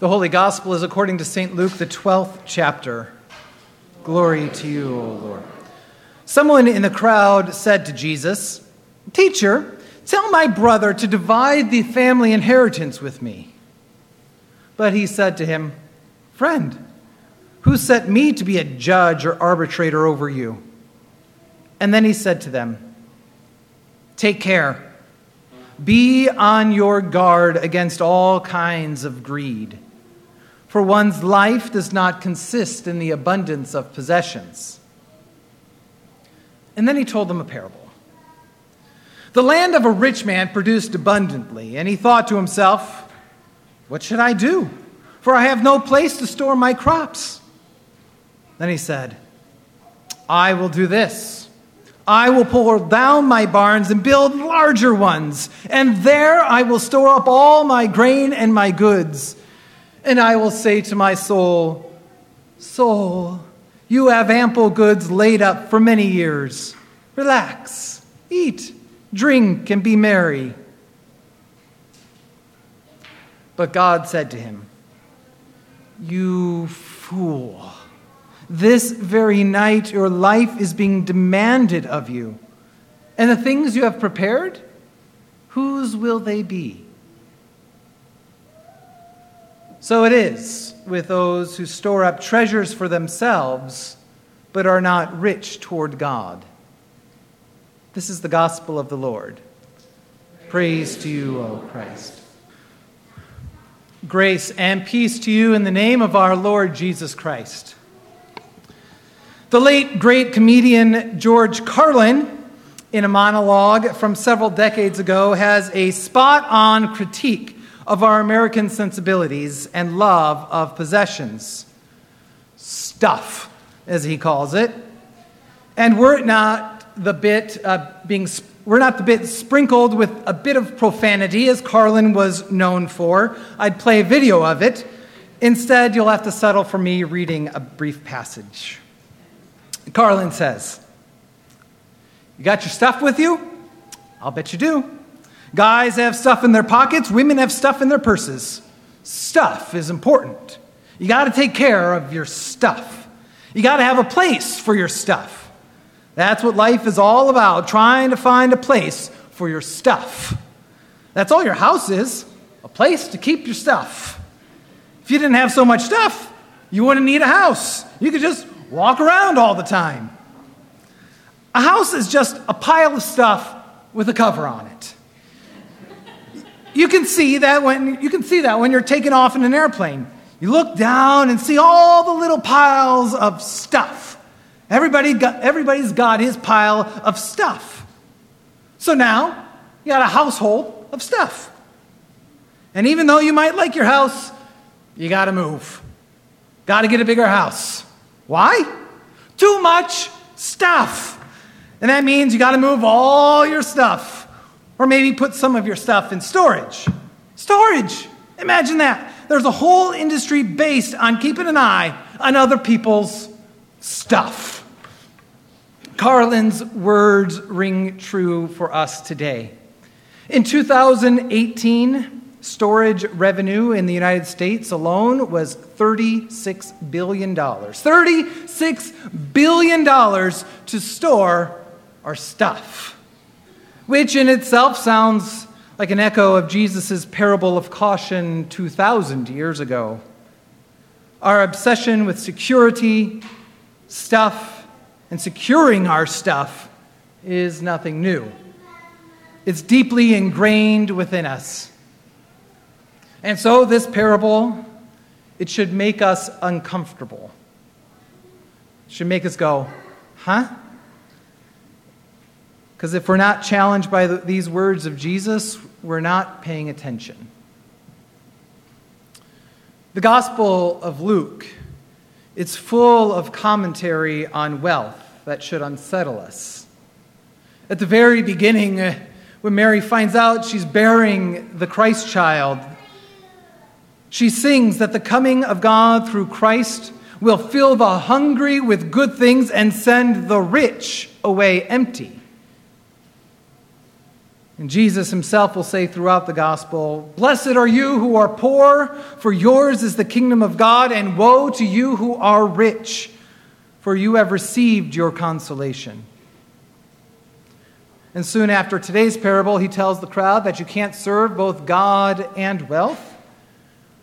The Holy Gospel is according to St. Luke, the 12th chapter. Glory to you, O Lord. Someone in the crowd said to Jesus, "Teacher, tell my brother to divide the family inheritance with me." But he said to him, "Friend, who set me to be a judge or arbitrator over you?" And then he said to them, "Take care. Be on your guard against all kinds of greed. For one's life does not consist in the abundance of possessions." And then he told them a parable. The land of a rich man produced abundantly, and he thought to himself, "What should I do? For I have no place to store my crops." Then he said, "I will do this. I will pull down my barns and build larger ones, and there I will store up all my grain and my goods. And I will say to my soul, 'Soul, you have ample goods laid up for many years. Relax, eat, drink, and be merry.' But God said to him, 'You fool, this very night your life is being demanded of you. And the things you have prepared, whose will they be?' So it is with those who store up treasures for themselves, but are not rich toward God." This is the gospel of the Lord. Praise to you, O Christ. Grace and peace to you in the name of our Lord Jesus Christ. The late great comedian George Carlin, in a monologue from several decades ago, has a spot-on critique of our American sensibilities and love of possessions. Stuff, as he calls it. And we're not the bit sprinkled with a bit of profanity, as Carlin was known for. I'd play a video of it. Instead, you'll have to settle for me reading a brief passage. Carlin says, "You got your stuff with you? I'll bet you do. Guys have stuff in their pockets. Women have stuff in their purses. Stuff is important. You got to take care of your stuff. You got to have a place for your stuff. That's what life is all about, trying to find a place for your stuff. That's all your house is, a place to keep your stuff. If you didn't have so much stuff, you wouldn't need a house. You could just walk around all the time. A house is just a pile of stuff with a cover on it. You can see that when you're taking off in an airplane. You look down and see all the little piles of stuff. Everybody's got his pile of stuff. So now you got a household of stuff. And even though you might like your house, you got to move. Got to get a bigger house. Why? Too much stuff. And that means you got to move all your stuff. Or maybe put some of your stuff in storage. Storage! Imagine that. There's a whole industry based on keeping an eye on other people's stuff." Carlin's words ring true for us today. In 2018, storage revenue in the United States alone was $36 billion. $36 billion to store our stuff, which in itself sounds like an echo of Jesus' parable of caution 2,000 years ago. Our obsession with security, stuff, and securing our stuff is nothing new. It's deeply ingrained within us. And so this parable, it should make us uncomfortable. It should make us go, huh? Because if we're not challenged by these words of Jesus, we're not paying attention. The Gospel of Luke, it's full of commentary on wealth that should unsettle us. At the very beginning, when Mary finds out she's bearing the Christ child, she sings that the coming of God through Christ will fill the hungry with good things and send the rich away empty. And Jesus himself will say throughout the gospel, "Blessed are you who are poor, for yours is the kingdom of God, and woe to you who are rich, for you have received your consolation." And soon after today's parable, he tells the crowd that you can't serve both God and wealth.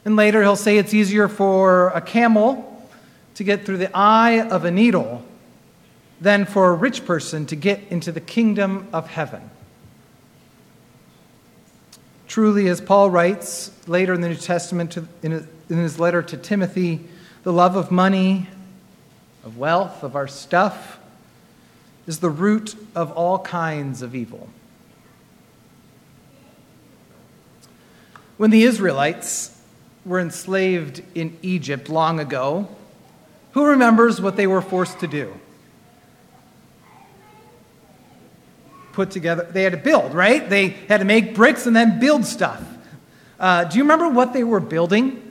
And later he'll say it's easier for a camel to get through the eye of a needle than for a rich person to get into the kingdom of heaven. Truly, as Paul writes later in the New Testament in his letter to Timothy, the love of money, of wealth, of our stuff, is the root of all kinds of evil. When the Israelites were enslaved in Egypt long ago, who remembers what they were forced to do? Put together, they had to build, right? They had to make bricks and then build stuff. Do you remember what they were building?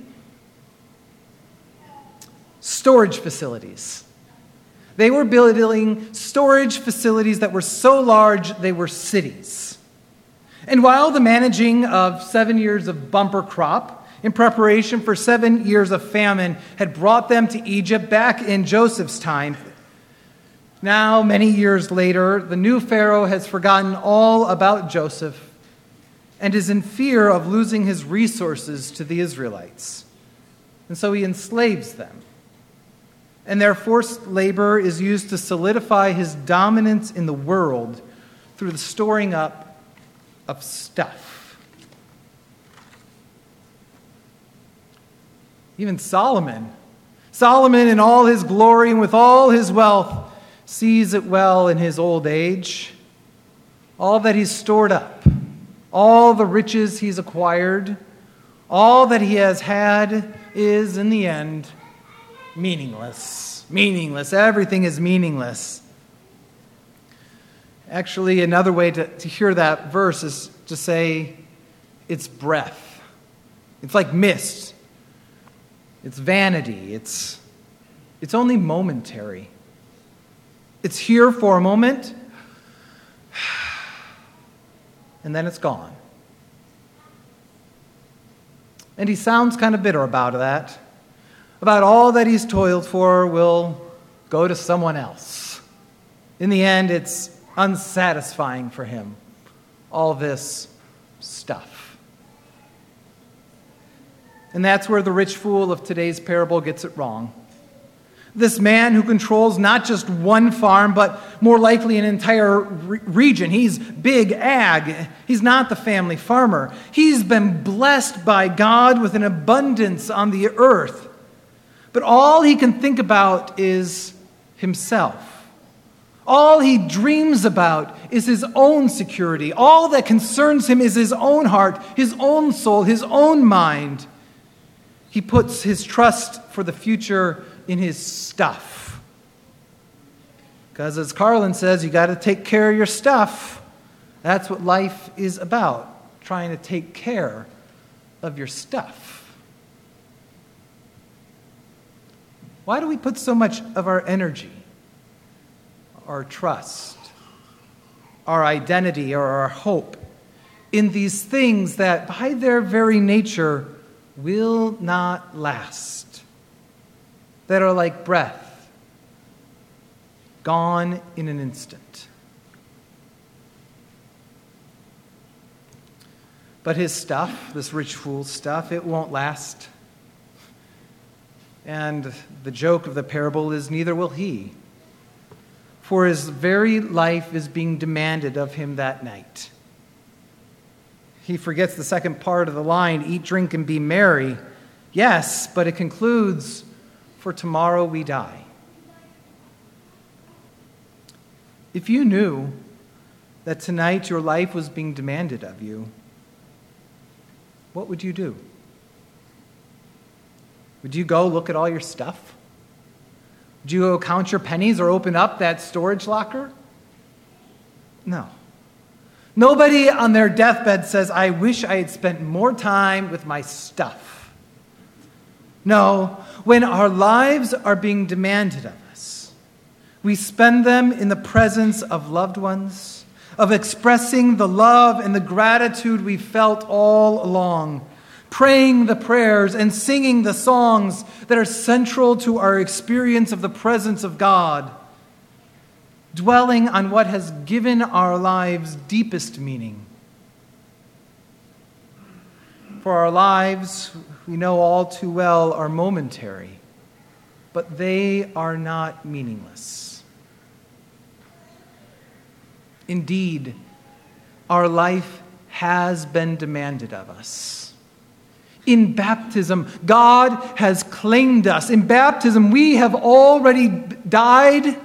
Storage facilities. They were building storage facilities that were so large they were cities. And while the managing of 7 years of bumper crop in preparation for 7 years of famine had brought them to Egypt back in Joseph's time, now, many years later, the new Pharaoh has forgotten all about Joseph and is in fear of losing his resources to the Israelites. And so he enslaves them. And their forced labor is used to solidify his dominance in the world through the storing up of stuff. Even Solomon in all his glory and with all his wealth, sees it well in his old age. All that he's stored up, all the riches he's acquired, all that he has had is, in the end, meaningless. Everything is meaningless. Actually, another way to hear that verse is to say it's breath. It's like mist. It's vanity. It's only momentary. It's here for a moment, and then it's gone. And he sounds kind of bitter about that. About all that he's toiled for will go to someone else. In the end, it's unsatisfying for him, all this stuff. And that's where the rich fool of today's parable gets it wrong. This man who controls not just one farm, but more likely an entire region. He's big ag. He's not the family farmer. He's been blessed by God with an abundance on the earth. But all he can think about is himself. All he dreams about is his own security. All that concerns him is his own heart, his own soul, his own mind. He puts his trust for the future in his stuff. Because as Carlin says, you got to take care of your stuff. That's what life is about, trying to take care of your stuff. Why do we put so much of our energy, our trust, our identity, or our hope in these things that by their very nature will not last? That are like breath, gone in an instant. But his stuff, this rich fool's stuff, it won't last. And the joke of the parable is neither will he. For his very life is being demanded of him that night. He forgets the second part of the line, "Eat, drink, and be merry." Yes, but it concludes, "For tomorrow we die." If you knew that tonight your life was being demanded of you, what would you do? Would you go look at all your stuff? Would you go count your pennies or open up that storage locker? No. Nobody on their deathbed says, "I wish I had spent more time with my stuff." No, when our lives are being demanded of us, we spend them in the presence of loved ones, of expressing the love and the gratitude we felt all along, praying the prayers and singing the songs that are central to our experience of the presence of God, dwelling on what has given our lives deepest meaning. For our lives, we know all too well, are momentary, but they are not meaningless. Indeed, our life has been demanded of us. In baptism, God has claimed us. In baptism, we have already died.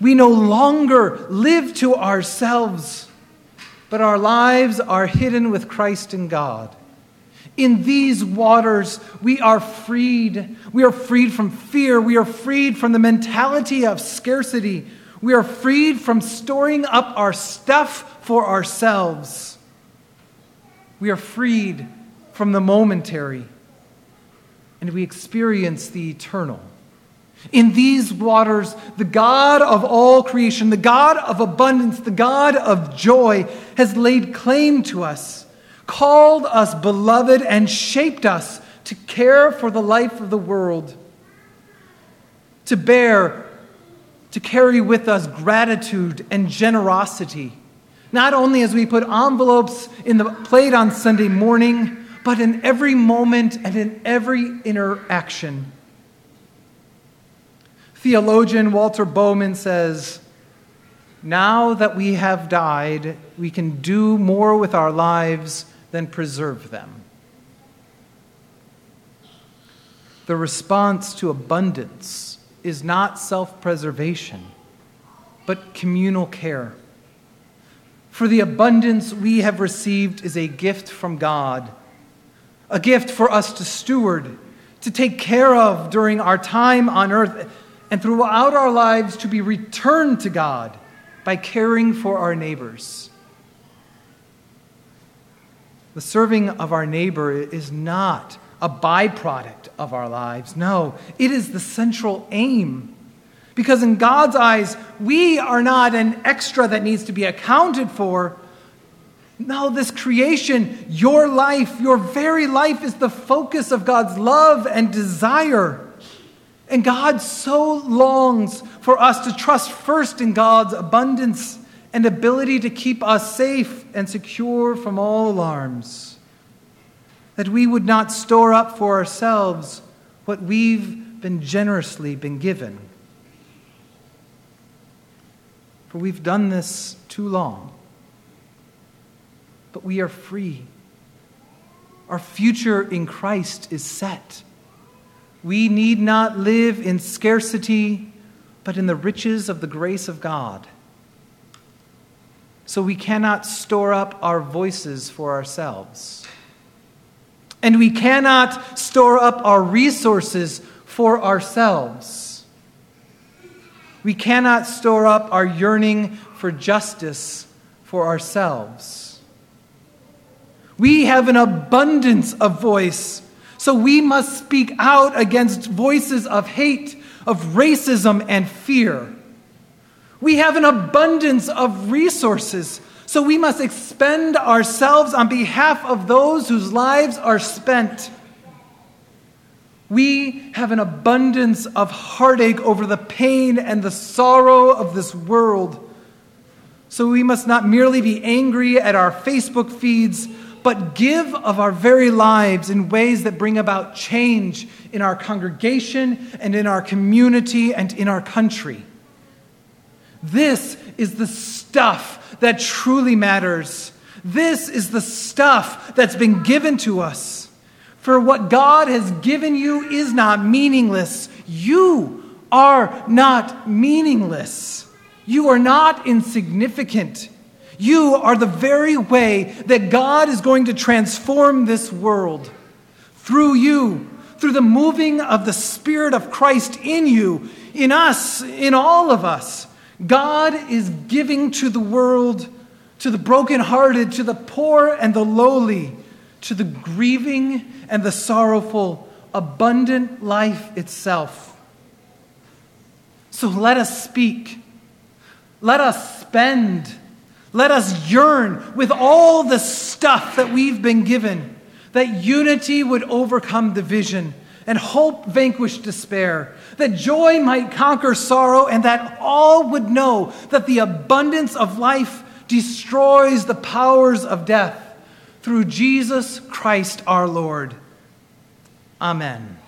We no longer live to ourselves, but our lives are hidden with Christ in God. In these waters, we are freed. We are freed from fear. We are freed from the mentality of scarcity. We are freed from storing up our stuff for ourselves. We are freed from the momentary, and we experience the eternal. In these waters, the God of all creation, the God of abundance, the God of joy has laid claim to us, called us beloved, and shaped us to care for the life of the world, to bear, to carry with us gratitude and generosity, not only as we put envelopes in the plate on Sunday morning, but in every moment and in every interaction. Theologian Walter Bowman says, "Now that we have died, we can do more with our lives than preserve them." The response to abundance is not self-preservation, but communal care. For the abundance we have received is a gift from God, a gift for us to steward, to take care of during our time on earth, and throughout our lives to be returned to God by caring for our neighbors. The serving of our neighbor is not a byproduct of our lives. No, it is the central aim. Because in God's eyes, we are not an extra that needs to be accounted for. No, this creation, your life, your very life is the focus of God's love and desire. And God so longs for us to trust first in God's abundance and ability to keep us safe and secure from all alarms, that we would not store up for ourselves what we've been generously been given. For we've done this too long, but we are free. Our future in Christ is set. We need not live in scarcity, but in the riches of the grace of God. So we cannot store up our voices for ourselves. And we cannot store up our resources for ourselves. We cannot store up our yearning for justice for ourselves. We have an abundance of voice. So we must speak out against voices of hate, of racism, and fear. We have an abundance of resources, so we must expend ourselves on behalf of those whose lives are spent. We have an abundance of heartache over the pain and the sorrow of this world, so we must not merely be angry at our Facebook feeds, but give of our very lives in ways that bring about change in our congregation and in our community and in our country. This is the stuff that truly matters. This is the stuff that's been given to us. For what God has given you is not meaningless. You are not meaningless. You are not insignificant. You are the very way that God is going to transform this world. Through you, through the moving of the Spirit of Christ in you, in us, in all of us, God is giving to the world, to the brokenhearted, to the poor and the lowly, to the grieving and the sorrowful, abundant life itself. So let us speak. Let us spend. Let us yearn with all the stuff that we've been given, that unity would overcome division and hope vanquish despair, that joy might conquer sorrow, and that all would know that the abundance of life destroys the powers of death. Through Jesus Christ our Lord. Amen.